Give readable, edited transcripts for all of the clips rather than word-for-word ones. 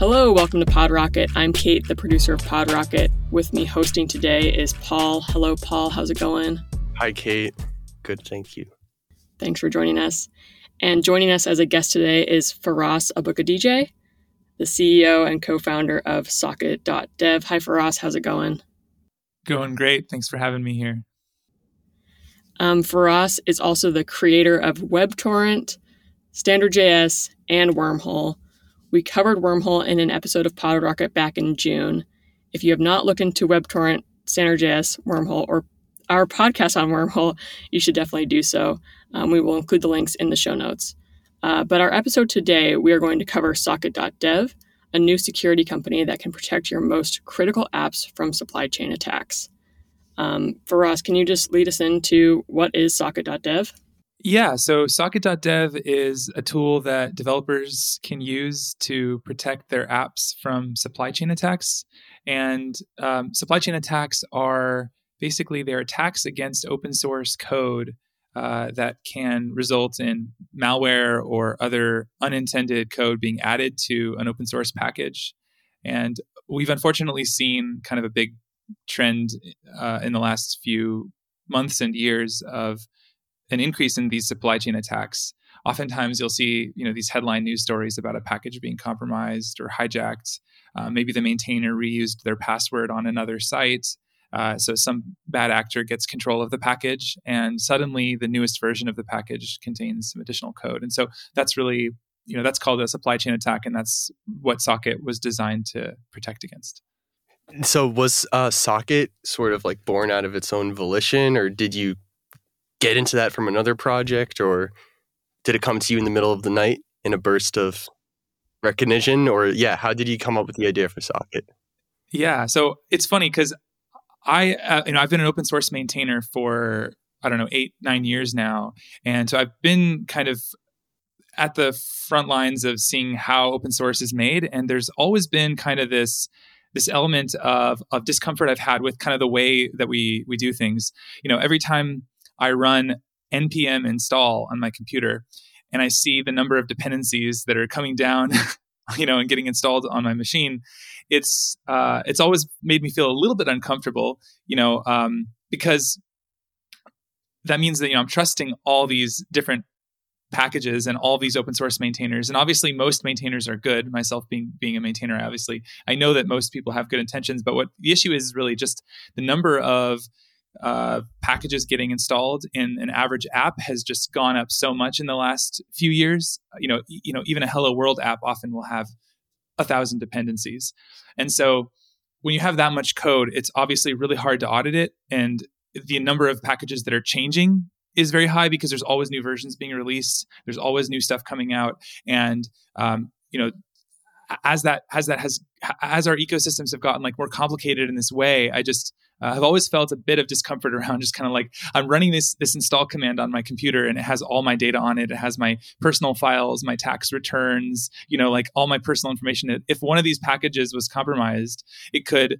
Hello, welcome to PodRocket. I'm Kate, the producer of PodRocket. With me hosting today is Paul. Hello, Paul. How's it going? Hi, Kate. Good, thank you. Thanks for joining us. And joining us as a guest today is Faraz Abukadijay, the CEO and co-founder of Socket.dev. Hi, Faraz. How's it going? Going great. Thanks for having me here. Faraz is also the creator of WebTorrent, StandardJS, and Wormhole. We covered Wormhole in an episode of PodRocket back in June. If you have not looked into WebTorrent, StandardJS, Wormhole, or our podcast on Wormhole, you should definitely do so. We will include the links in the show notes. But our episode today, we are going to cover Socket.dev, a new security company that can protect your most critical apps from supply chain attacks. Faraz, can you just lead us into what is Socket.dev? Yeah, so Socket.dev is a tool that developers can use to protect their apps from supply chain attacks. And supply chain attacks are basically they're attacks against open source code that can result in malware or other unintended code being added to an open source package. And we've unfortunately seen kind of a big trend in the last few months and years of an increase in these supply chain attacks. Oftentimes, you'll see these headline news stories about a package being compromised or hijacked. Maybe the maintainer reused their password on another site. So some bad actor gets control of the package, and suddenly the newest version of the package contains some additional code. And so that's really, that's called a supply chain attack, and that's what Socket was designed to protect against. So was Socket sort of like born out of its own volition, or did you get into that from another project, or did it come to you in the middle of the night in a burst of recognition? Or how did you come up with the idea for Socket? Yeah, so it's funny because I've been an open source maintainer for 8-9 years now, and so I've been kind of at the front lines of seeing how open source is made, and there's always been kind of this element of discomfort I've had with kind of the way that we do things. Every time I run npm install on my computer, and I see the number of dependencies that are coming down, and getting installed on my machine. It's always made me feel a little bit uncomfortable, because that means that I'm trusting all these different packages and all these open source maintainers. And obviously, most maintainers are good. Myself being a maintainer, obviously, I know that most people have good intentions. But what the issue is really just the number of packages getting installed in an average app has just gone up so much in the last few years. Even a Hello World app often will have 1,000 dependencies. And so when you have that much code, it's obviously really hard to audit it. And the number of packages that are changing is very high because there's always new versions being released. There's always new stuff coming out. And, as our ecosystems have gotten more complicated in this way, I just have always felt a bit of discomfort around just kind of I'm running this install command on my computer, and it has all my data on it. It has my personal files, my tax returns, all my personal information. If one of these packages was compromised, it could,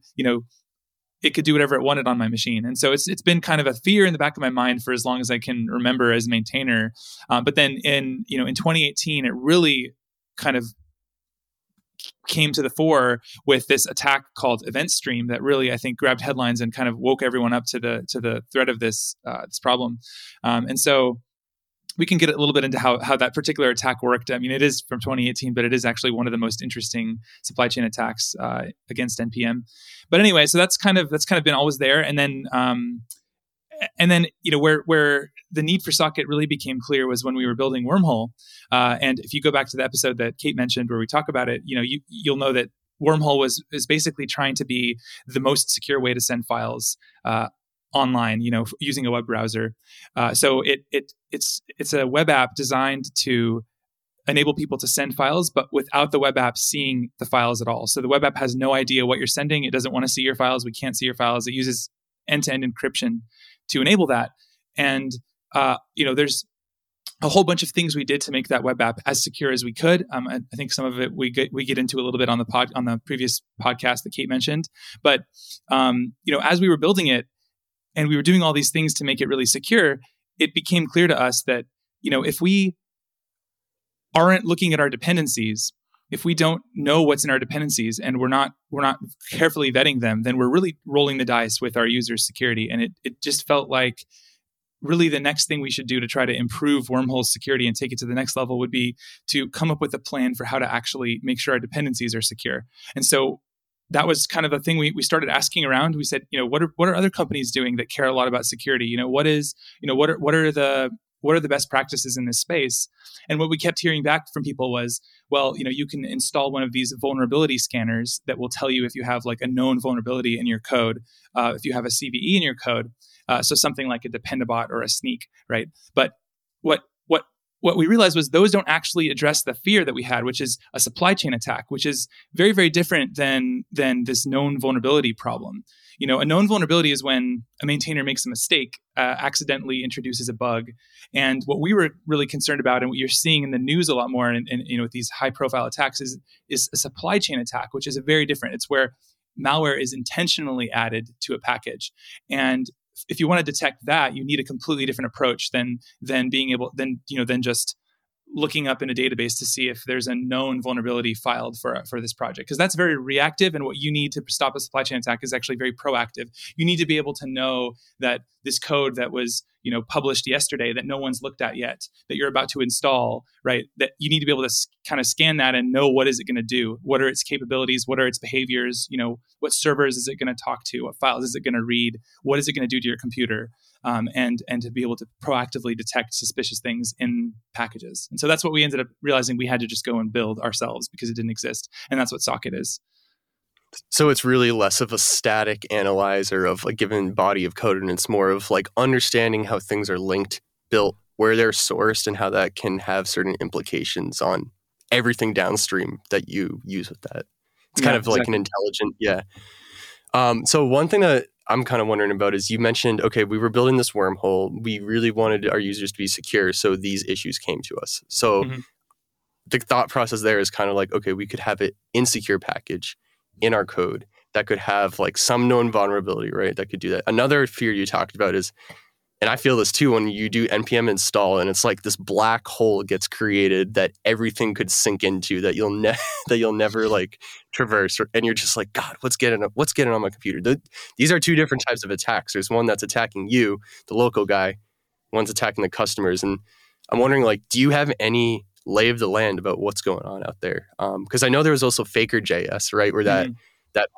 it could do whatever it wanted on my machine. And so it's been kind of a fear in the back of my mind for as long as I can remember as a maintainer. But then in 2018, it really kind of came to the fore with this attack called Event Stream that really, I think, grabbed headlines and kind of woke everyone up to the threat of this problem. And so we can get a little bit into how that particular attack worked. I mean, it is from 2018, but it is actually one of the most interesting supply chain attacks against NPM. But anyway, so that's kind of been always there. And then where the need for Socket really became clear was when we were building Wormhole. And if you go back to the episode that Kate mentioned where we talk about it, you'll know that Wormhole is basically trying to be the most secure way to send files online, using a web browser. So it's a web app designed to enable people to send files, but without the web app seeing the files at all. So the web app has no idea what you're sending. It doesn't want to see your files. We can't see your files. It uses end-to-end encryption to enable that. And, there's a whole bunch of things we did to make that web app as secure as we could. I think some of it we get into a little bit on the previous podcast that Kate mentioned. But, as we were building it and we were doing all these things to make it really secure, it became clear to us that, if we aren't looking at our dependencies, if we don't know what's in our dependencies and we're not carefully vetting them, then we're really rolling the dice with our users' security. And it just felt like really the next thing we should do to try to improve Wormhole's security and take it to the next level would be to come up with a plan for how to actually make sure our dependencies are secure. And so that was kind of a thing we started asking around. We said, what are other companies doing that care a lot about security? What are the best practices in this space? And what we kept hearing back from people was, you can install one of these vulnerability scanners that will tell you if you have like a known vulnerability in your code, if you have a CVE in your code. So something like a Dependabot or a Sneak, right? But what we realized was those don't actually address the fear that we had, which is a supply chain attack, which is very, very different than this known vulnerability problem. A known vulnerability is when a maintainer makes a mistake, accidentally introduces a bug. And what we were really concerned about, and what you're seeing in the news a lot more, and with these high-profile attacks, is a supply chain attack, which is a very different. It's where malware is intentionally added to a package, and if you want to detect that, you need a completely different approach than just looking up in a database to see if there's a known vulnerability filed for this project, because that's very reactive. And what you need to stop a supply chain attack is actually very proactive. You need to be able to know that this code that was published yesterday that no one's looked at yet, that you're about to install, right? That you need to be able to kind of scan that and know what is it going to do? What are its capabilities? What are its behaviors? What servers is it going to talk to? What files is it going to read? What is it going to do to your computer? And to be able to proactively detect suspicious things in packages. And so that's what we ended up realizing we had to just go and build ourselves because it didn't exist. And that's what Socket is. So it's really less of a static analyzer of a given body of code, and it's more of like understanding how things are linked, built, where they're sourced, and how that can have certain implications on everything downstream that you use with that. It's kind of exactly. Like an intelligent, yeah. So one thing that I'm kind of wondering about is you mentioned, okay, we were building this wormhole. We really wanted our users to be secure, so these issues came to us. So the thought process there is kind of like, okay, we could have an insecure package in our code that could have like some known vulnerability, right? That could do that. Another fear you talked about is, and I feel this too, when you do NPM install and it's like this black hole gets created that everything could sink into that you'll never like traverse. And you're just like, God, what's getting on my computer? These are two different types of attacks. There's one that's attacking you, the local guy, one's attacking the customers. And I'm wondering, like, do you have any lay of the land about what's going on out there? Because I know there was also Faker.js, right? Where that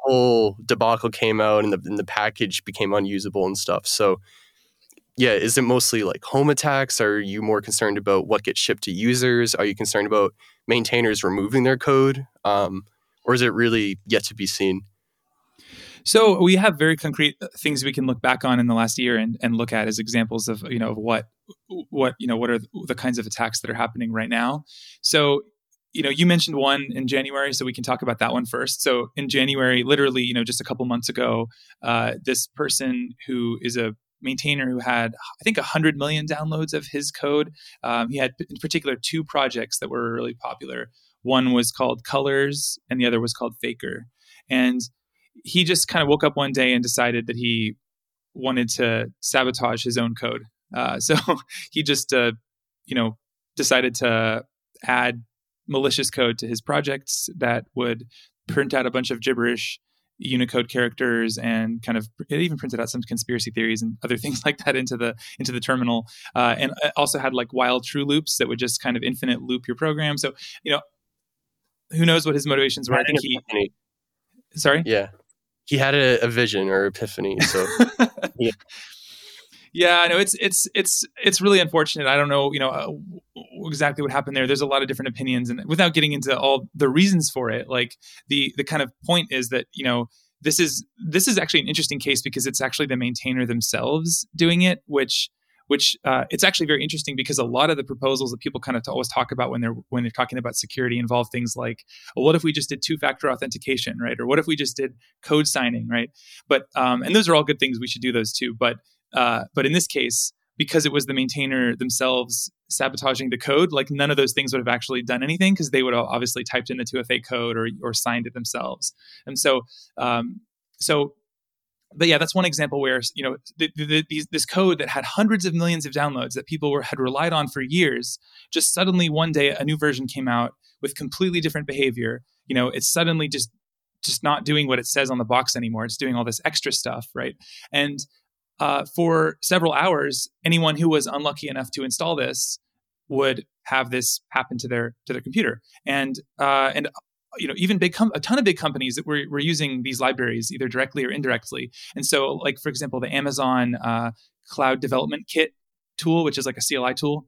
whole debacle came out and the package became unusable and stuff. So yeah, is it mostly like home attacks? Are you more concerned about what gets shipped to users? Are you concerned about maintainers removing their code? Or is it really yet to be seen? So we have very concrete things we can look back on in the last year and look at as examples of, of what are the kinds of attacks that are happening right now. So, you mentioned one in January, so we can talk about that one first. So in January, literally, just a couple months ago, this person who is a maintainer who had, I think, 100 million downloads of his code. He had in particular two projects that were really popular. One was called Colors and the other was called Faker. And he just kind of woke up one day and decided that he wanted to sabotage his own code. So he just, decided to add malicious code to his projects that would print out a bunch of gibberish Unicode characters and kind of, it even printed out some conspiracy theories and other things like that into the terminal. And it also had like while true loops that would just kind of infinite loop your program. So, who knows what his motivations were. I think he... Sorry? Yeah. He had a vision or epiphany. So yeah. Yeah, I know it's really unfortunate. I don't know, exactly what happened there. There's a lot of different opinions, and without getting into all the reasons for it, like the kind of point is that, this is actually an interesting case because it's actually the maintainer themselves doing it, which it's actually very interesting because a lot of the proposals that people kind of always talk about when they're talking about security involve things like, well, what if we just did two-factor authentication, right? Or what if we just did code signing, right? But and those are all good things. We should do those too, but in this case, because it was the maintainer themselves sabotaging the code, like none of those things would have actually done anything because they would have obviously typed in the 2FA code or signed it themselves. And so But yeah, that's one example where, you know, this code that had hundreds of millions of downloads that people had relied on for years, just suddenly one day a new version came out with completely different behavior. You know, it's suddenly just not doing what it says on the box anymore. It's doing all this extra stuff, right? And for several hours, anyone who was unlucky enough to install this would have this happen to their computer. And you know, even a ton of big companies that were using these libraries either directly or indirectly. And so, like, for example, the Amazon Cloud Development Kit tool, which is like a CLI tool,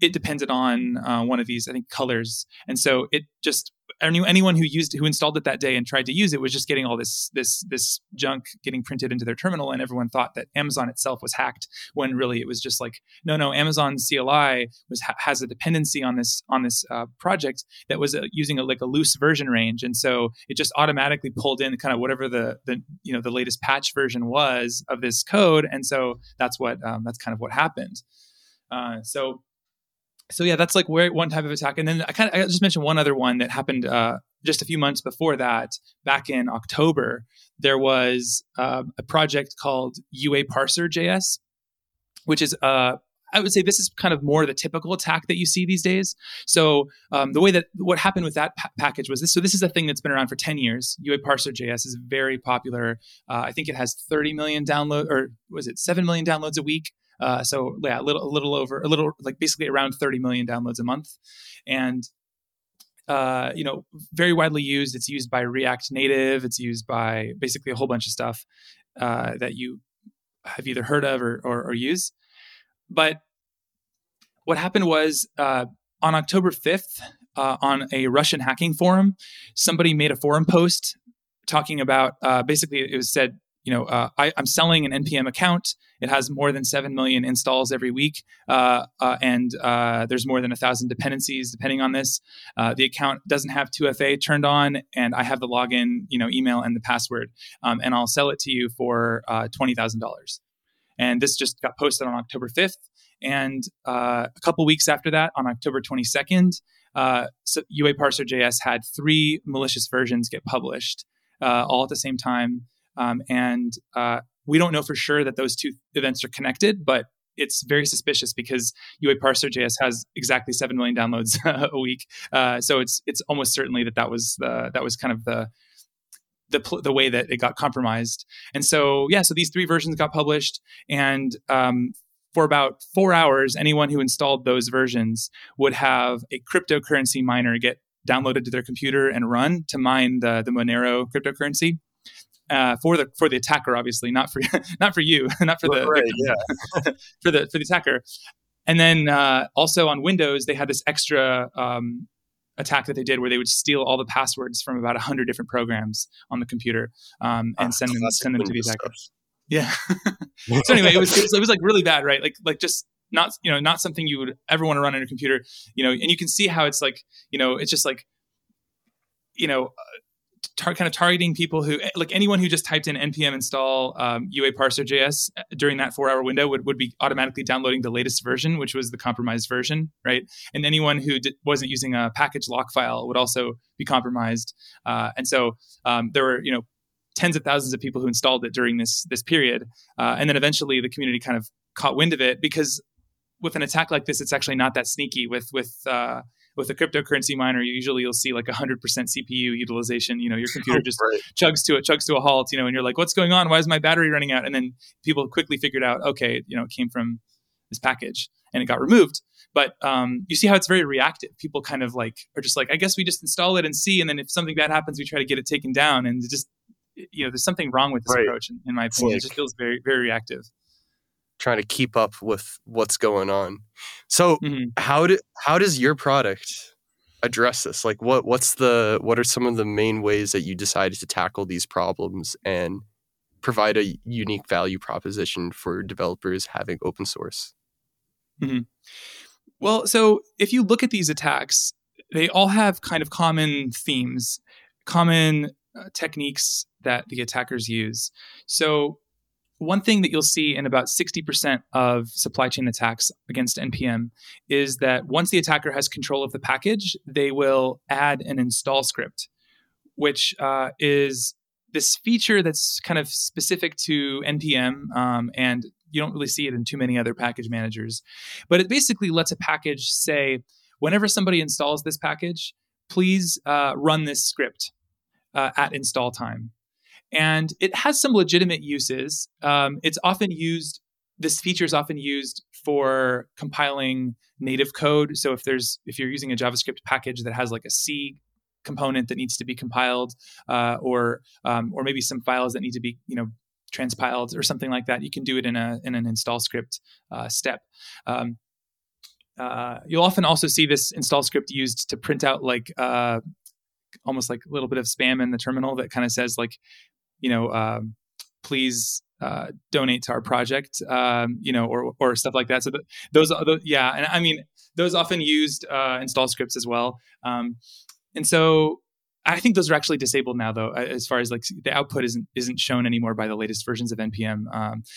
it depended on one of these, I think, Colors. And so it just, anyone who installed it that day and tried to use it was just getting all this junk getting printed into their terminal, and everyone thought that Amazon itself was hacked, when really it was just like, no, Amazon CLI has a dependency on this project that was using a loose version range, and so it just automatically pulled in kind of whatever the latest patch version was of this code, and so that's what that's kind of what happened. So yeah, that's like where one type of attack. And then I just mentioned one other one that happened just a few months before that. Back in October, there was a project called UAParser.js, which is I would say this is kind of more the typical attack that you see these days. So the way that what happened with that package was this. So this is a thing that's been around for 10 years. UAParser.js is very popular. I think it has 30 million downloads, or was it 7 million downloads a week? So yeah, basically around 30 million downloads a month, and very widely used. It's used by React Native. It's used by basically a whole bunch of stuff that you have either heard of or use. But what happened was on October 5th, on a Russian hacking forum, somebody made a forum post talking about basically it was said, I'm selling an NPM account. It has more than 7 million installs every week, and there's more than 1,000 dependencies depending on this. The account doesn't have 2FA turned on, and I have the login, email and the password, and I'll sell it to you for $20,000. And this just got posted on October 5th. And a couple weeks after that, on October 22nd, UAParser.js had 3 malicious versions get published all at the same time. We don't know for sure that those two events are connected, but it's very suspicious because UAParser.js has exactly 7 million downloads a week. So it's almost certainly that was the way that it got compromised. And so, yeah, so these 3 versions got published, and for about 4 hours, anyone who installed those versions would have a cryptocurrency miner get downloaded to their computer and run to mine the Monero cryptocurrency. For the attacker, obviously, not for you, not for the right, yeah. for the attacker. And then also on Windows, they had this extra attack that they did where they would steal all the passwords from about 100 different programs on the computer and send them to the attacker. Yeah. So anyway, it was like really bad, right? Like just not something you would ever want to run on your computer, and you can see how it's like, it's just like, kind of targeting people who, like, anyone who just typed in npm install UAParser.js during that 4-hour window would be automatically downloading the latest version, which was the compromised version, right? And anyone who wasn't using a package lock file would also be compromised. And so there were, tens of thousands of people who installed it during this period. And then eventually the community kind of caught wind of it, because with an attack like this, it's actually not that sneaky. With a cryptocurrency miner, you'll see like 100% CPU utilization. Your computer just right. chugs to a halt, and you're like, what's going on? Why is my battery running out? And then people quickly figured out, okay, it came from this package and it got removed. But you see how it's very reactive. People kind of like are just like, I guess we just install it and see. And then if something bad happens, we try to get it taken down. And just, there's something wrong with this right. approach, in my opinion. Like, it just feels very, very reactive. Trying to keep up with what's going on. So mm-hmm. how does your product address this? Like what are some of the main ways that you decided to tackle these problems and provide a unique value proposition for developers having open source? Mm-hmm. Well, so if you look at these attacks, they all have kind of common themes, common techniques that the attackers use. So one thing that you'll see in about 60% of supply chain attacks against NPM is that once the attacker has control of the package, they will add an install script, which is this feature that's kind of specific to NPM, and you don't really see it in too many other package managers. But it basically lets a package say, whenever somebody installs this package, please run this script at install time. And it has some legitimate uses. It's often used, this feature is often used for compiling native code. So if you're using a JavaScript package that has like a C component that needs to be compiled, or maybe some files that need to be, transpiled or something like that, you can do it in an install script step. You'll often also see this install script used to print out almost like a little bit of spam in the terminal that kind of says please donate to our project, or stuff like that. So those are those often used install scripts as well. And so I think those are actually disabled now, though, as far as like the output isn't shown anymore by the latest versions of NPM.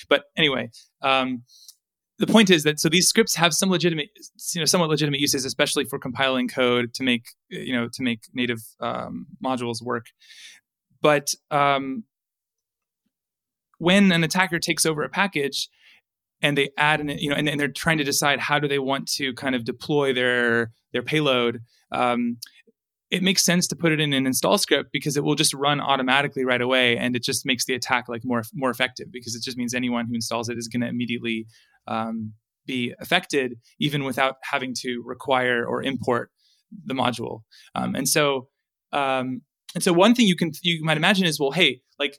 But anyway, the point is that so these scripts have some legitimate, somewhat legitimate uses, especially for compiling code to make native modules work. But when an attacker takes over a package and they add and they're trying to decide how do they want to kind of deploy their payload. It makes sense to put it in an install script because it will just run automatically right away, and it just makes the attack like more effective because it just means anyone who installs it is going to immediately be affected, even without having to require or import the module. And so one thing you might imagine is, well, hey, what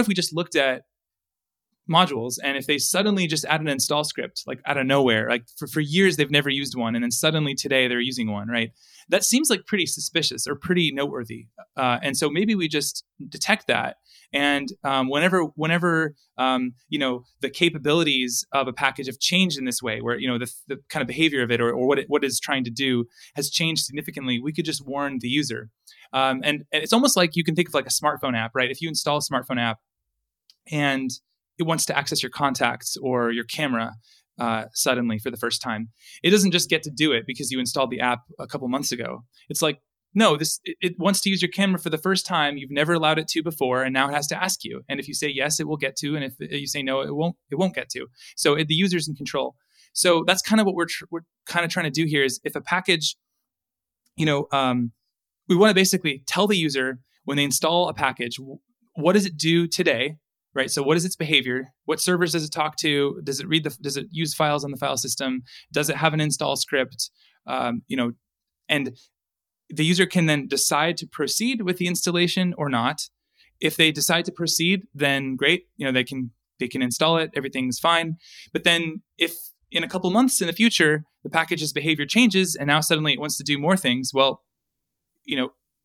if we just looked at modules, and if they suddenly just add an install script like out of nowhere, like for years they've never used one, and then suddenly today they're using one, right? That seems like pretty suspicious or pretty noteworthy, and so maybe we just detect that. And whenever the capabilities of a package have changed in this way, where the kind of behavior of it or what it's trying to do has changed significantly, we could just warn the user. And it's almost like you can think of like a smartphone app, right? If you install a smartphone app and it wants to access your contacts or your camera suddenly for the first time, it doesn't just get to do it because you installed the app a couple months ago. It's like, no, it wants to use your camera for the first time. You've never allowed it to before, and now it has to ask you. And if you say yes, it will get to, and if you say no, it won't get to. So the user's in control. So that's kind of what we're kind of trying to do here is if a package, we want to basically tell the user when they install a package, what does it do today? Right. So what is its behavior? What servers does it talk to? Does it read does it use files on the file system? Does it have an install script? And the user can then decide to proceed with the installation or not. If they decide to proceed, then great. They can install it. Everything's fine. But then if in a couple months in the future, the package's behavior changes and now suddenly it wants to do more things, well,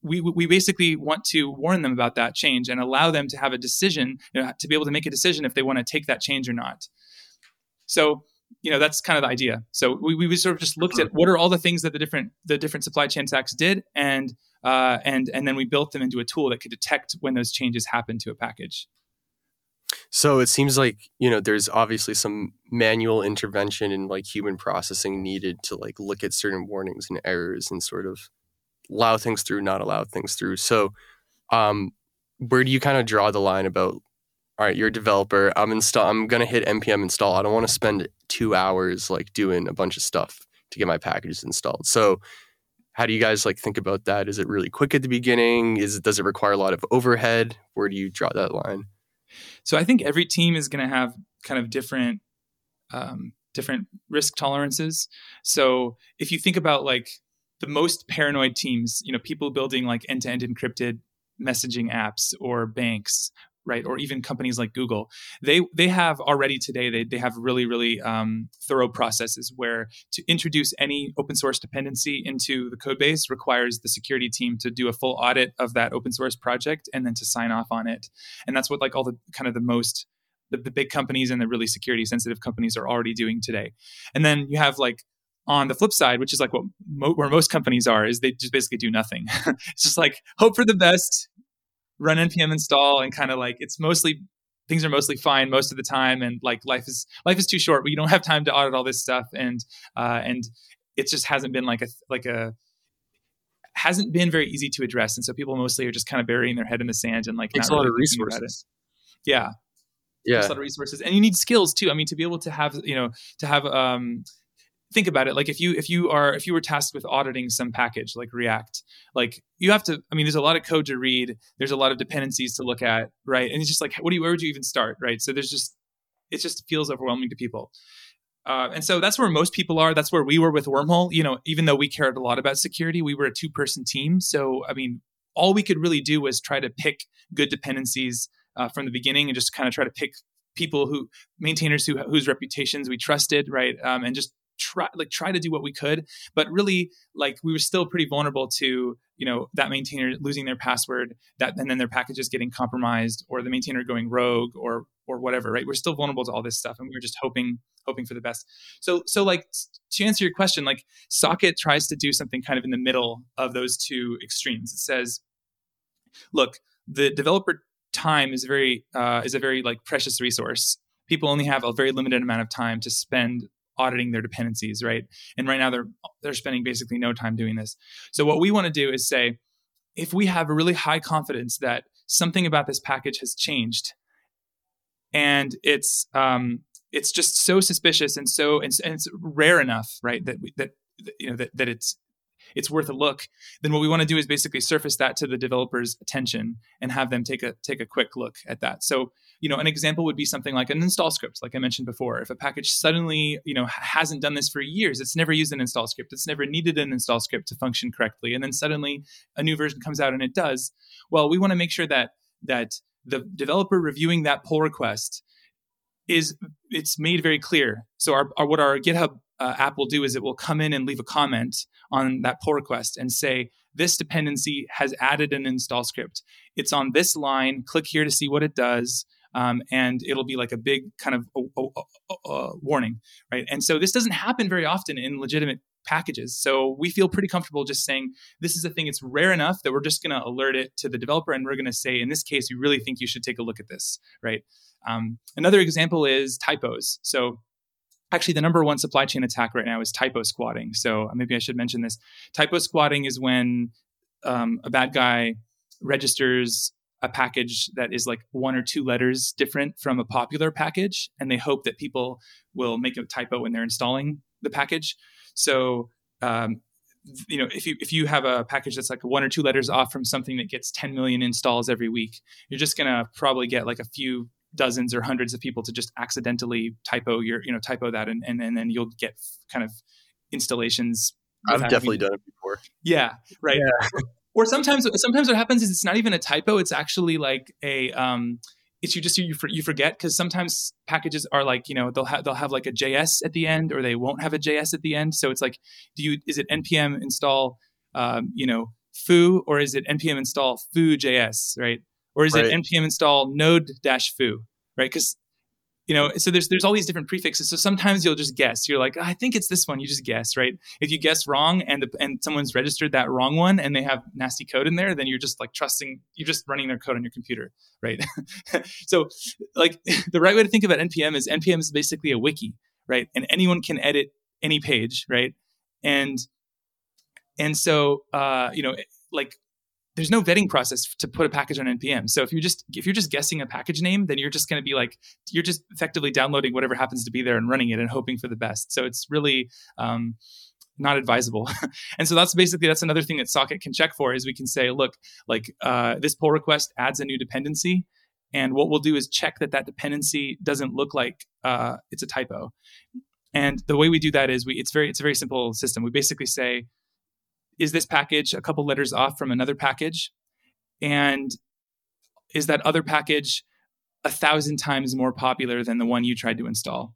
we basically want to warn them about that change and allow them to have a decision, to be able to make a decision if they want to take that change or not. So, that's kind of the idea. So we sort of just looked at what are all the things that the different supply chain attacks did, and then we built them into a tool that could detect when those changes happen to a package. So it seems like, there's obviously some manual intervention and like human processing needed to like look at certain warnings and errors and sort of allow things through, not allow things through. So where do you kind of draw the line about, all right, you're a developer, I'm going to hit NPM install. I don't want to spend 2 hours like doing a bunch of stuff to get my packages installed. So how do you guys like think about that? Is it really quick at the beginning? Does it require a lot of overhead? Where do you draw that line? So I think every team is going to have kind of different risk tolerances. So if you think about like, the most paranoid teams, people building like end-to-end encrypted messaging apps or banks, right? Or even companies like Google, they have already today, they have really, really thorough processes where to introduce any open source dependency into the code base requires the security team to do a full audit of that open source project and then to sign off on it. And that's what like all the kind of the big companies and the really security sensitive companies are already doing today. And then you have like, on the flip side, which is like where most companies are, is they just basically do nothing. It's just like hope for the best, run npm install, and kind of like it's mostly things are mostly fine most of the time, and like life is too short. We don't have time to audit all this stuff, and it just hasn't been like a hasn't been very easy to address. And so people mostly are just kind of burying their head in the sand and like, not really thinking about it. Yeah. There's a lot of resources, and you need skills too. I mean, to be able to have, think about it. Like if you were tasked with auditing some package like React, like you have to, I mean, there's a lot of code to read. There's a lot of dependencies to look at. Right. And it's just like, where would you even start? Right. So it just feels overwhelming to people. And so that's where most people are. That's where we were with Wormhole. You know, even though we cared a lot about security, we were a 2-person team. So, I mean, all we could really do was try to pick good dependencies from the beginning and just kind of try to pick people whose reputations we trusted, right? And just try to do what we could. But really, like, we were still pretty vulnerable to, you know, that maintainer losing their password, and then their packages getting compromised, or the maintainer going rogue, or whatever, right? We're still vulnerable to all this stuff, and we were just hoping for the best. So like, to answer your question, like, Socket tries to do something kind of in the middle of those two extremes. It says, look, the developer time is a very like precious resource. People only have a very limited amount of time to spend auditing their dependencies, right? And right now they're spending basically no time doing this. So what we want to do is say, if we have a really high confidence that something about this package has changed, and it's just so suspicious and it's rare enough, right, that it's worth a look, then what we want to do is basically surface that to the developer's attention and have them take a quick look at that. So, you know, an example would be something like an install script, like I mentioned before. If a package suddenly, you know, hasn't done this for years, it's never used an install script, it's never needed an install script to function correctly, and then suddenly a new version comes out and it does, well, we want to make sure that the developer reviewing that pull request it's made very clear. So what our GitHub app will do is it will come in and leave a comment on that pull request and say, this dependency has added an install script. It's on this line. Click here to see what it does. And it'll be like a big kind of warning, right? And so this doesn't happen very often in legitimate packages. So we feel pretty comfortable just saying, this is a thing, it's rare enough that we're just going to alert it to the developer. And we're going to say, in this case, we really think you should take a look at this, right? Another example is typos. So actually, the number one supply chain attack right now is typo squatting. So maybe I should mention this. Typo squatting is when a bad guy registers a package that is like 1 or 2 letters different from a popular package, and they hope that people will make a typo when they're installing the package. So, you know, if you have a package that's like 1 or 2 letters off from something that gets 10 million installs every week, you're just going to probably get like a few dozens or hundreds of people to just accidentally typo that, and then you'll get kind of installations. I've definitely done it before. Yeah, right. Yeah. Or sometimes what happens is it's not even a typo. It's actually like you forget, because sometimes packages are like, you know, they'll have like a JS at the end, or they won't have a JS at the end. So it's like, is it npm install foo, or is it npm install foo.js, right? Or is it npm install node-foo, right? Because, you know, so there's all these different prefixes. So sometimes you'll just guess. You're like, I think it's this one. You just guess, right? If you guess wrong and someone's registered that wrong one and they have nasty code in there, then you're just like you're just running their code on your computer, right? So like, the right way to think about NPM is basically a wiki, right? And anyone can edit any page, right? And so, there's no vetting process to put a package on NPM. So if you're just guessing a package name, then you're just going to be like, you're just effectively downloading whatever happens to be there and running it and hoping for the best. So it's really not advisable. And so that's another thing that Socket can check for, is we can say, look, like this pull request adds a new dependency. And what we'll do is check that dependency doesn't look like it's a typo. And the way we do that is it's a very simple system. We basically say, is this package a couple letters off from another package? And is that other package 1,000 times more popular than the one you tried to install,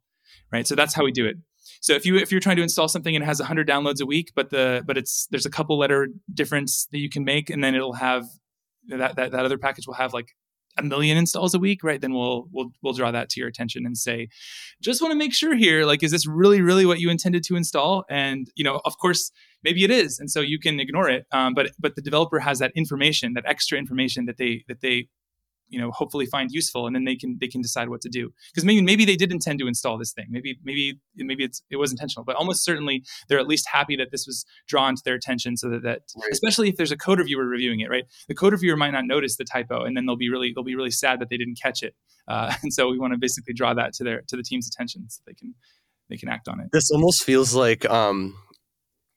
right? So that's how we do it. So if you're trying to install something and it has 100 downloads a week, but there's a couple letter difference that you can make, and then it'll have that other package will have like 1 million installs a week, right? Then we'll draw that to your attention and say, just want to make sure here, like, is this really, really what you intended to install? And, you know, of course, maybe it is, and so you can ignore it. But the developer has that information, that extra information that they hopefully find useful, and then they can decide what to do. Because maybe they did intend to install this thing. Maybe it was intentional, but almost certainly they're at least happy that this was drawn to their attention, so that right. Especially if there's a code reviewer reviewing it, right? The code reviewer might not notice the typo, and then they'll be really sad that they didn't catch it. And so we want to basically draw that to the team's attention so they can act on it. This almost feels like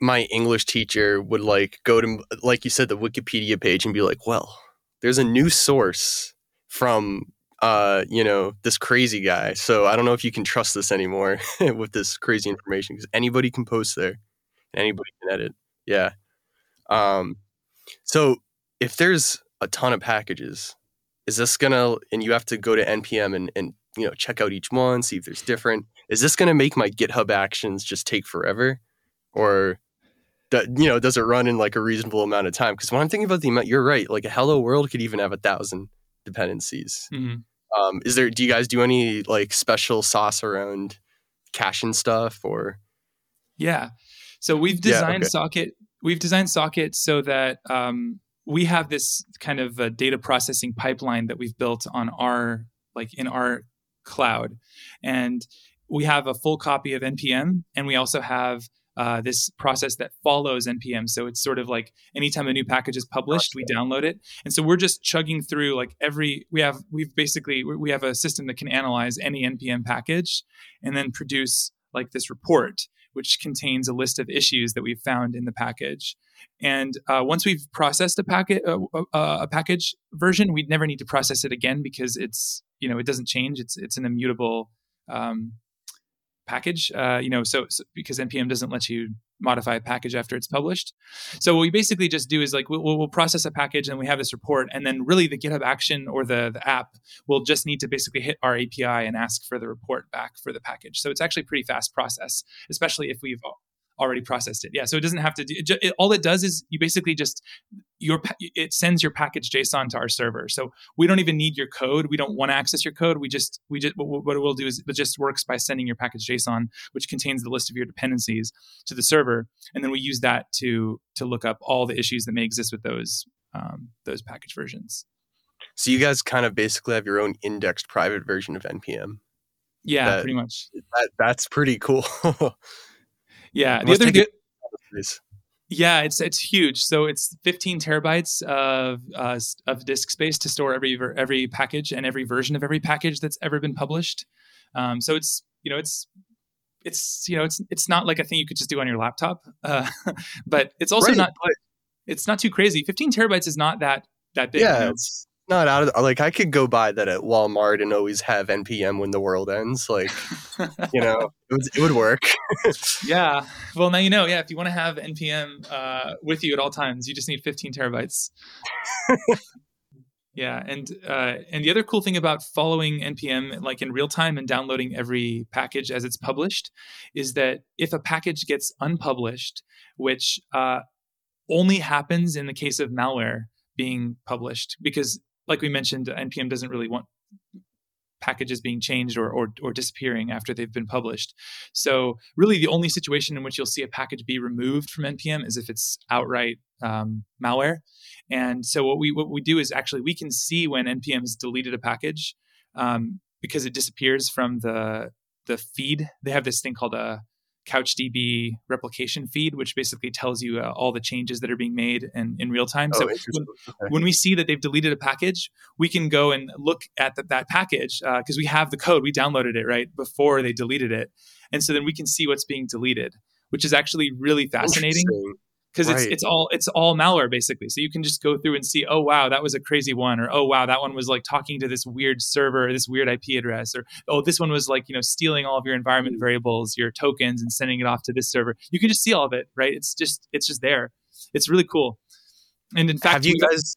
my English teacher would go to, like you said, the Wikipedia page and be like, well, there's a new source from, this crazy guy. So I don't know if you can trust this anymore with this crazy information, because anybody can post there, anybody can edit. Yeah. So if there's a ton of packages, is this gonna, and you have to go to NPM and check out each one, see if there's different. Is this gonna make my GitHub Actions just take forever, or does it run in a reasonable amount of time? Because when I'm thinking about the amount, you're right. A Hello World could even have 1,000 dependencies. Mm-hmm. Do you guys do any special sauce around caching stuff or? Yeah, so we've designed Socket. We've designed Socket so that we have this kind of a data processing pipeline that we've built on our in our cloud, and we have a full copy of NPM, and we also have this process that follows NPM. So it's sort of anytime a new package is published, we download it. And so we're just chugging through we have a system that can analyze any NPM package and then produce this report, which contains a list of issues that we've found in the package. And once we've processed a package version, we'd never need to process it again, because it's, it doesn't change. It's an immutable package, so because NPM doesn't let you modify a package after it's published. So what we basically just do is we'll process a package, and we have this report, and then really the GitHub action or the app will just need to basically hit our API and ask for the report back for the package. So it's actually a pretty fast process, especially if we've already processed it. Yeah, so it doesn't have to do it, all it does is you basically just it sends your package JSON to our server. So we don't even need your code. We don't want to access your code. We just what it will do is it just works by sending your package JSON, which contains the list of your dependencies, to the server, and then we use that to look up all the issues that may exist with those package versions. So you guys kind of basically have your own indexed private version of NPM. Yeah, pretty much. That's pretty cool. Yeah. It's huge. So it's 15 terabytes of disk space to store every package and every version of every package that's ever been published. So it's not a thing you could just do on your laptop, but it's also it's not too crazy. 15 terabytes is not that big. Yeah, it's not out of I could go buy that at Walmart and always have NPM when the world ends. It would work. Yeah. Well, now if you want to have NPM with you at all times, you just need 15 terabytes. Yeah, and the other cool thing about following NPM in real time and downloading every package as it's published is that if a package gets unpublished, which only happens in the case of malware being published, because like we mentioned, NPM doesn't really want packages being changed or disappearing after they've been published. So really the only situation in which you'll see a package be removed from NPM is if it's outright malware. And so what we do is actually we can see when NPM has deleted a package because it disappears from the feed. They have this thing called a CouchDB replication feed, which basically tells you all the changes that are being made in real time. So when we see that they've deleted a package, we can go and look at that package because we have the code. We downloaded it right before they deleted it. And so then we can see what's being deleted, which is actually really fascinating because it's all malware basically. So you can just go through and see, oh, wow, that was a crazy one. Or, oh, wow, that one was talking to this weird server, or this weird IP address. Or, oh, this one was stealing all of your environment variables, your tokens, and sending it off to this server. You can just see all of it, right? It's just there. It's really cool. And in fact, have you guys...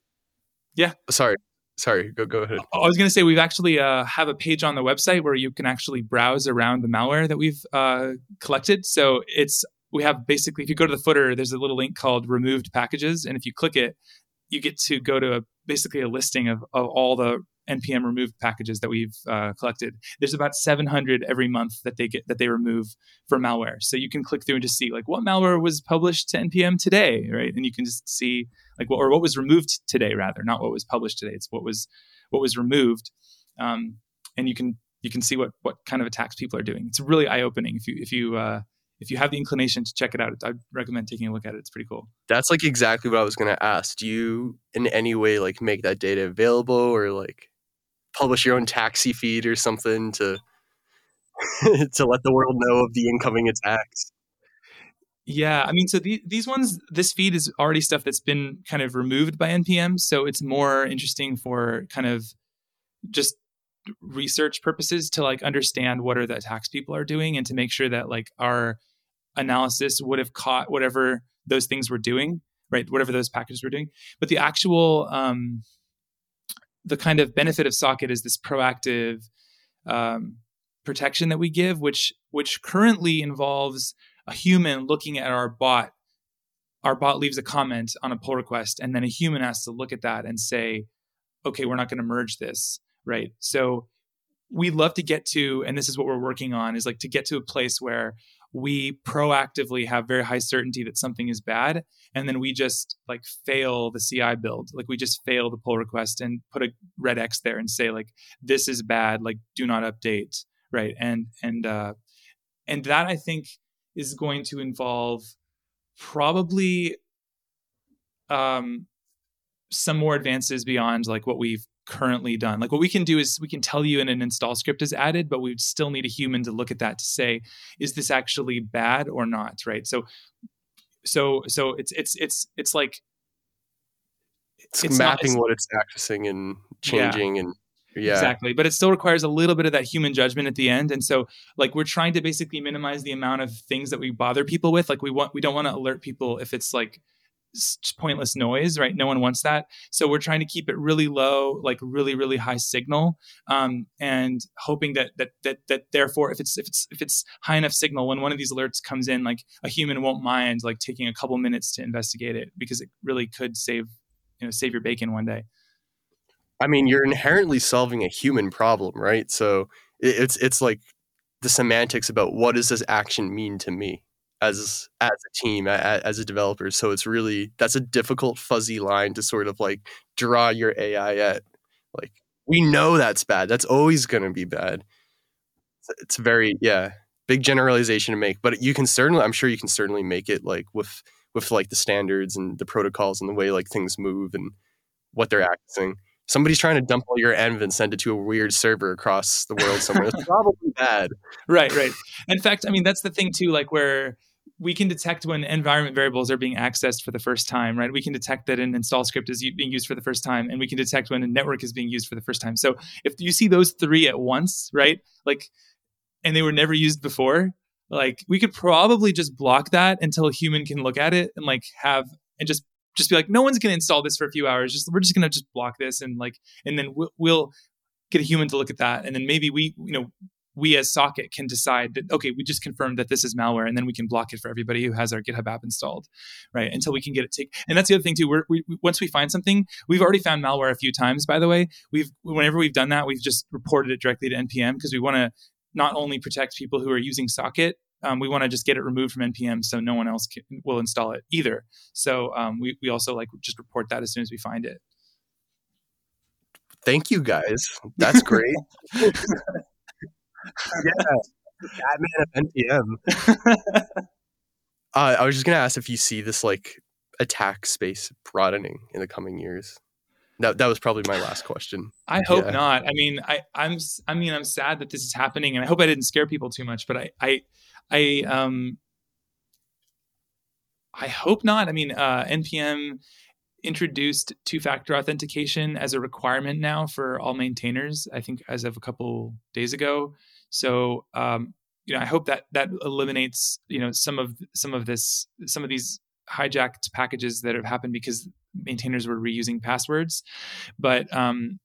Yeah. Sorry. Go ahead. I was going to say, we've actually have a page on the website where you can actually browse around the malware that we've collected. So we have basically, if you go to the footer, there's a little link called removed packages. And if you click it, you get to go to a listing of all the npm remove packages that we've collected. There's about 700 every month that they remove for malware. So you can click through and just see like what malware was published to npm today, right? And you can just see like what was removed today, rather, not what was published today. It's what was removed, and you can see what kind of attacks people are doing. It's really eye opening if you have the inclination to check it out. I'd recommend taking a look at it. It's pretty cool. That's like exactly what I was going to ask. Do you in any way like make that data available or like publish your own taxi feed or something to to let the world know of the incoming attacks? Yeah, I mean, so these ones, this feed is already stuff that's been kind of removed by NPM. So it's more interesting for kind of just research purposes to like understand what are the attacks people are doing and to make sure that like our analysis would have caught whatever those things were doing, right? Whatever those packages were doing. But the actual, the kind of benefit of Socket is this proactive protection that we give, which currently involves a human looking at our bot. Our bot leaves a comment on a pull request, and then a human has to look at that and say, okay, we're not going to merge this, right? So we'd love to get to, and this is what we're working on, is like to get to a place where we proactively have very high certainty that something is bad. And then we just like fail the CI build. Like we just fail the pull request and put a red X there and say like, this is bad, like do not update, right? And that I think is going to involve probably some more advances beyond like what we've currently done. Like what we can do is we can tell you in an install script is added, but we still need a human to look at that to say, is this actually bad or not? Right. So it's like it's mapping what it's accessing and changing, yeah. And yeah, exactly. But it still requires a little bit of that human judgment at the end. And so like, we're trying to basically minimize the amount of things that we bother people with. Like we don't want to alert people if it's like pointless noise, right? No one wants that. So we're trying to keep it really low, like really, really high signal. And hoping that therefore, if it's high enough signal, when one of these alerts comes in, like a human won't mind like taking a couple minutes to investigate it, because it really could save your bacon one day. I mean, you're inherently solving a human problem, right? So it's like the semantics about what does this action mean to me as a team, as a developer. So it's really, that's a difficult, fuzzy line to sort of like draw your AI at. Like, we know that's bad. That's always going to be bad. It's very, big generalization to make, but I'm sure you can certainly make it like with like the standards and the protocols and the way like things move and what they're accessing. Somebody's trying to dump all your env and send it to a weird server across the world somewhere. It's probably bad. Right. In fact, I mean, that's the thing too, like where we can detect when environment variables are being accessed for the first time, right? We can detect that an install script is being used for the first time, and we can detect when a network is being used for the first time. So if you see those three at once, right? Like, and they were never used before, like we could probably just block that until a human can look at it and like just be like, no one's going to install this for a few hours. We're just going to just block this, and like, and then we'll get a human to look at that, and then maybe we as Socket can decide that okay, we just confirmed that this is malware, and then we can block it for everybody who has our GitHub app installed, right? Until we can get it take. And that's the other thing too. We once we find something, we've already found malware a few times. By the way, whenever we've done that, we've just reported it directly to NPM, because we want to not only protect people who are using Socket. We want to just get it removed from NPM so no one else will install it either. So we also like just report that as soon as we find it. Thank you, guys. That's great. Yeah, Batman of NPM. I was just going to ask if you see this like attack space broadening in the coming years. That was probably my last question. I hope not. I mean, I'm sad that this is happening, and I hope I didn't scare people too much, but I hope not. I mean, NPM introduced two-factor authentication as a requirement now for all maintainers, I think as of a couple days ago. So, I hope that eliminates, some of these hijacked packages that have happened because maintainers were reusing passwords. But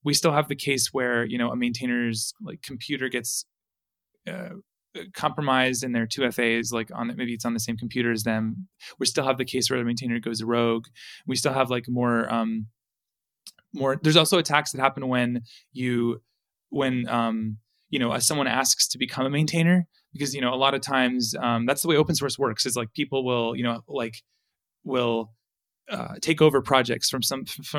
we still have the case where, a maintainer's like computer gets compromised and their 2FAs, like maybe it's on the same computer as them. We still have the case where the maintainer goes rogue. We still have like more more. There's also attacks that happen when someone asks to become a maintainer, because, you know, a lot of times that's the way open source works, is like people will take over projects from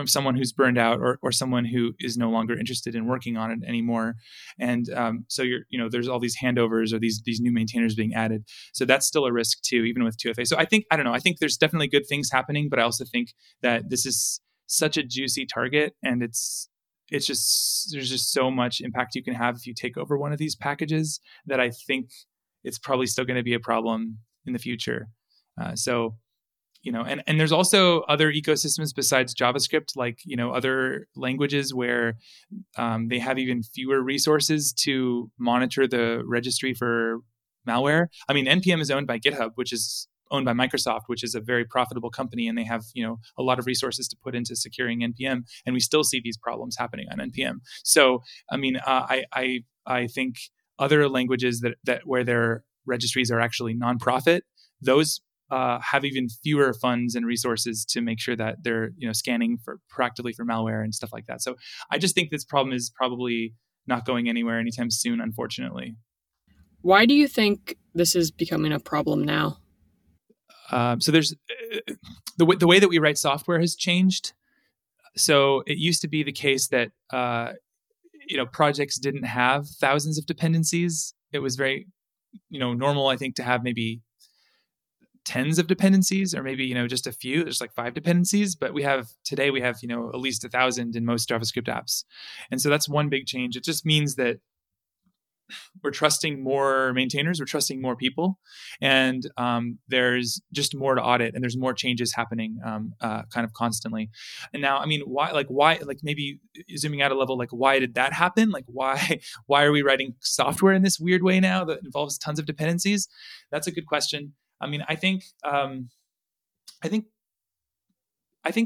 someone who's burned out or someone who is no longer interested in working on it anymore. And so there's all these handovers or these new maintainers being added. So that's still a risk too, even with 2FA. So I think there's definitely good things happening, but I also think that this is such a juicy target, and it's just, there's just so much impact you can have if you take over one of these packages, that I think it's probably still going to be a problem in the future. And there's also other ecosystems besides JavaScript, like, you know, other languages where they have even fewer resources to monitor the registry for malware. I mean, NPM is owned by GitHub, which is owned by Microsoft, which is a very profitable company, and they have, you know, a lot of resources to put into securing NPM, and we still see these problems happening on NPM. So, I mean, I think other languages that where their registries are actually nonprofit, those have even fewer funds and resources to make sure that they're, you know, scanning for proactively for malware and stuff like that. So, I just think this problem is probably not going anywhere anytime soon, unfortunately. Why do you think this is becoming a problem now? So there's the way that we write software has changed. So it used to be the case that projects didn't have thousands of dependencies. It was very normal, I think, to have maybe tens of dependencies, or maybe just a few. There's like 5 dependencies, but today we have at least 1,000 in most JavaScript apps, and so that's one big change. It just means that we're trusting more maintainers, we're trusting more people, and there's just more to audit, and there's more changes happening kind of constantly. And now, I mean, why, maybe zooming out a level, like, why did that happen? Like, why are we writing software in this weird way now that involves tons of dependencies? That's a good question. I mean, I think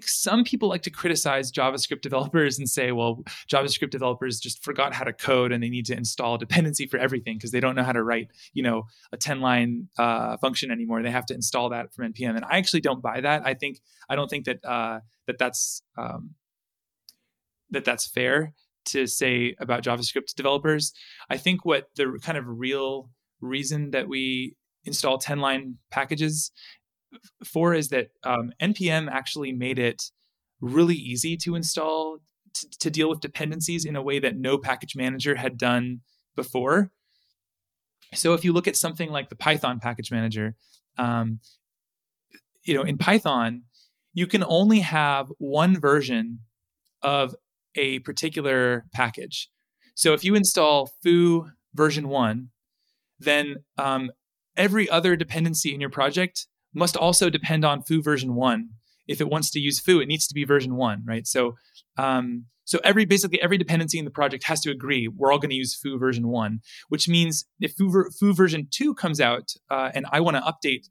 some people like to criticize JavaScript developers and say, well, JavaScript developers just forgot how to code and they need to install a dependency for everything because they don't know how to write, a 10-line function anymore. They have to install that from NPM. And I actually don't buy that. I don't think that's fair to say about JavaScript developers. I think what the kind of real reason that we install 10-line packages for is that NPM actually made it really easy to install, to deal with dependencies in a way that no package manager had done before. So if you look at something like the Python package manager, in Python, you can only have one version of a particular package. So if you install foo version 1, then every other dependency in your project must also depend on foo version 1. If it wants to use foo, it needs to be version 1, right? So, every dependency in the project has to agree we're all going to use foo version 1, which means if foo version 2 comes out and I want to update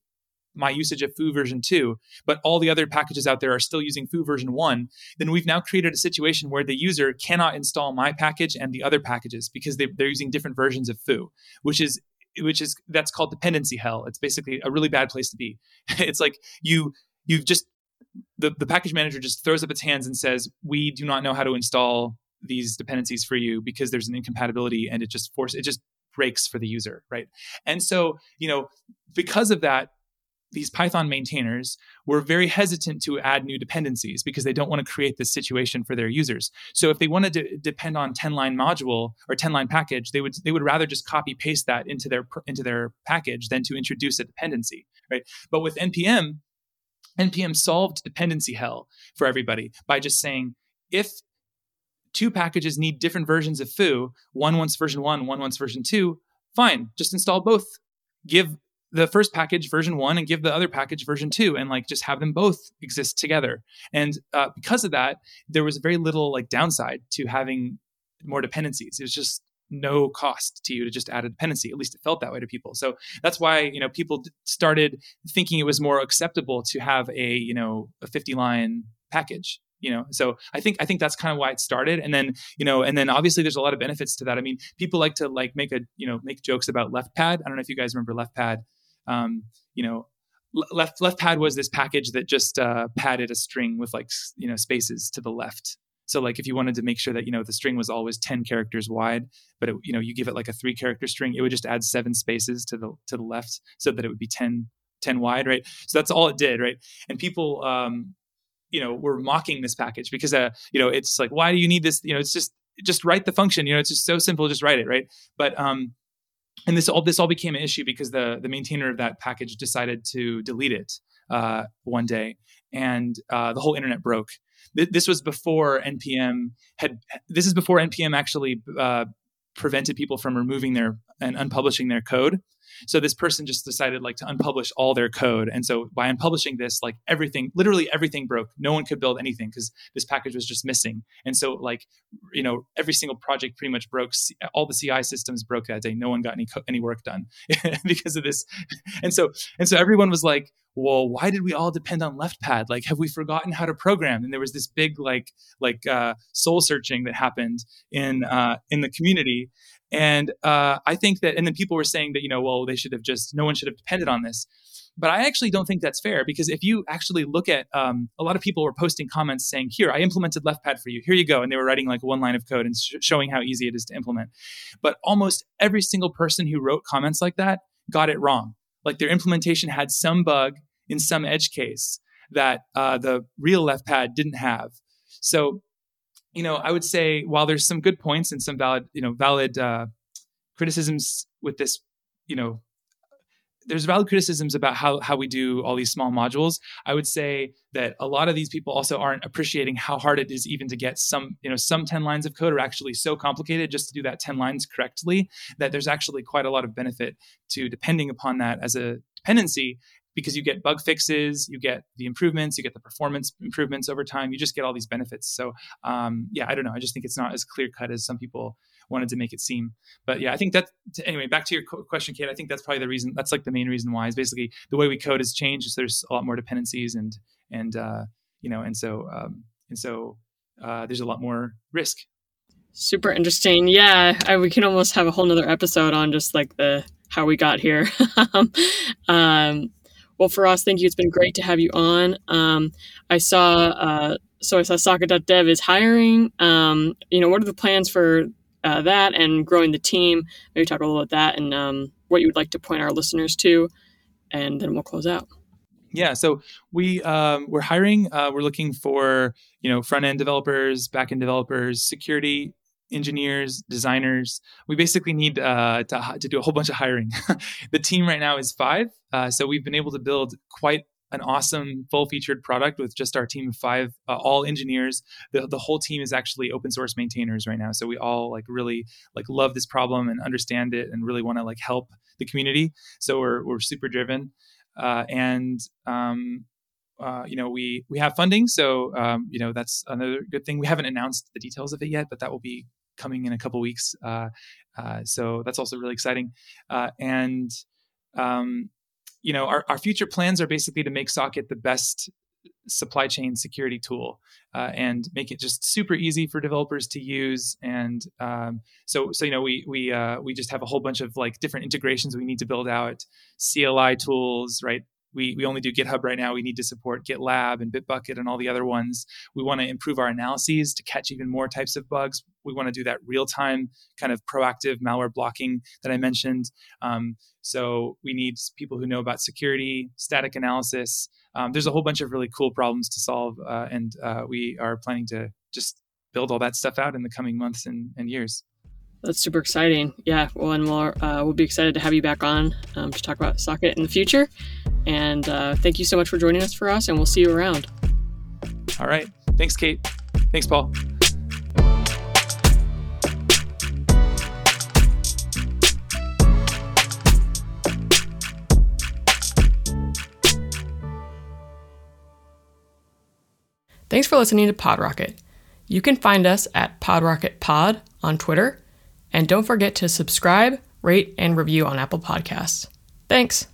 my usage of foo version 2, but all the other packages out there are still using foo version 1, then we've now created a situation where the user cannot install my package and the other packages because they're using different versions of foo, which is that's called dependency hell. It's basically a really bad place to be. It's like you've just, the package manager just throws up its hands and says, we do not know how to install these dependencies for you because there's an incompatibility, and it just breaks for the user, right? And so, because of that, these Python maintainers were very hesitant to add new dependencies because they don't want to create this situation for their users. So if they wanted to depend on 10-line module or 10-line package, they would rather just copy paste that into their package than to introduce a dependency, right? But with NPM solved dependency hell for everybody by just saying, if two packages need different versions of foo, one wants version 1, one wants version 2, fine, just install both. Give the first package version 1 and give the other package version 2, and just have them both exist together. And because of that, there was very little downside to having more dependencies. It was just no cost to you to just add a dependency. At least it felt that way to people. So that's why, people started thinking it was more acceptable to have a 50-line package. So I think that's kind of why it started. And then, obviously there's a lot of benefits to that. I mean, people like to make jokes about LeftPad. I don't know if you guys remember LeftPad. LeftPad was this package that just padded a string with spaces to the left. So like if you wanted to make sure that, you know, the string was always 10 characters wide, but it, you know, you give it like a 3-character string, it would just add 7 spaces to the left so that it would be 10 wide, right? So that's all it did, right? And people, you know, were mocking this package because, you know, it's like, why do you need this? You know, it's just write the function, you know, it's just so simple, just write it, right? But, and this all became an issue because the maintainer of that package decided to delete it one day, and the whole internet broke. This was before NPM actually prevented people from removing their and unpublishing their code. So this person just decided like to unpublish all their code. And so by unpublishing this, like everything, literally everything broke. No one could build anything because this package was just missing. And so like, you know, every single project pretty much broke. All the CI systems broke that day. No one got any work done because of this. And so everyone was like, well, why did we all depend on LeftPad? Like, have we forgotten how to program? And there was this big like soul searching that happened in the community. And I think that, and then people were saying that, you know, well, no one should have depended on this. But I actually don't think that's fair, because if you actually look at, a lot of people were posting comments saying, here, I implemented LeftPad for you, here you go. And they were writing like one line of code and showing how easy it is to implement. But almost every single person who wrote comments like that got it wrong. Like their implementation had some bug in some edge case that the real LeftPad didn't have. So, you know, I would say while there's some good points and some valid criticisms with this, you know, there's valid criticisms about how we do all these small modules. I would say that a lot of these people also aren't appreciating how hard it is even to get some, you know, some 10 lines of code are actually so complicated just to do that 10 lines correctly, that there's actually quite a lot of benefit to depending upon that as a dependency, because you get bug fixes, you get the improvements, you get the performance improvements over time, you just get all these benefits. So yeah, I don't know. I just think it's not as clear cut as some people wanted to make it seem. But yeah, I think that, anyway, back to your question, Kate, I think that's probably the reason, that's like the main reason why, is basically the way we code has changed. So there's a lot more dependencies and so there's a lot more risk. Super interesting. Yeah. We can almost have a whole nother episode on just like how we got here. Well, Faraz, thank you. It's been great to have you on. I saw Socket.dev is hiring. You know, what are the plans for that and growing the team? Maybe talk a little about that and what you would like to point our listeners to, and then we'll close out. Yeah, so we're hiring. We're looking for, you know, front-end developers, back-end developers, security engineers, designers. We basically need to do a whole bunch of hiring. The team right now is 5. So we've been able to build quite an awesome full-featured product with just our team of 5, all engineers. The whole team is actually open source maintainers right now. So we all like really like love this problem and understand it and really want to like help the community. So we're super driven. You know, we have funding. So, you know, that's another good thing. We haven't announced the details of it yet, but that will be coming in a couple weeks. So that's also really exciting. You know, our future plans are basically to make Socket the best supply chain security tool, and make it just super easy for developers to use. And so you know, we just have a whole bunch of like different integrations we need to build out, CLI tools, right? We only do GitHub right now. We need to support GitLab and Bitbucket and all the other ones. We want to improve our analyses to catch even more types of bugs. We want to do that real-time kind of proactive malware blocking that I mentioned. So we need people who know about security, static analysis. There's a whole bunch of really cool problems to solve, and we are planning to just build all that stuff out in the coming months and years. That's super exciting. Yeah, well, and we'll be excited to have you back on to talk about Socket in the future. And thank you so much for joining us, Faraz, and we'll see you around. All right. Thanks, Kate. Thanks, Paul. Thanks for listening to PodRocket. You can find us at PodRocketPod on Twitter. And don't forget to subscribe, rate, and review on Apple Podcasts. Thanks.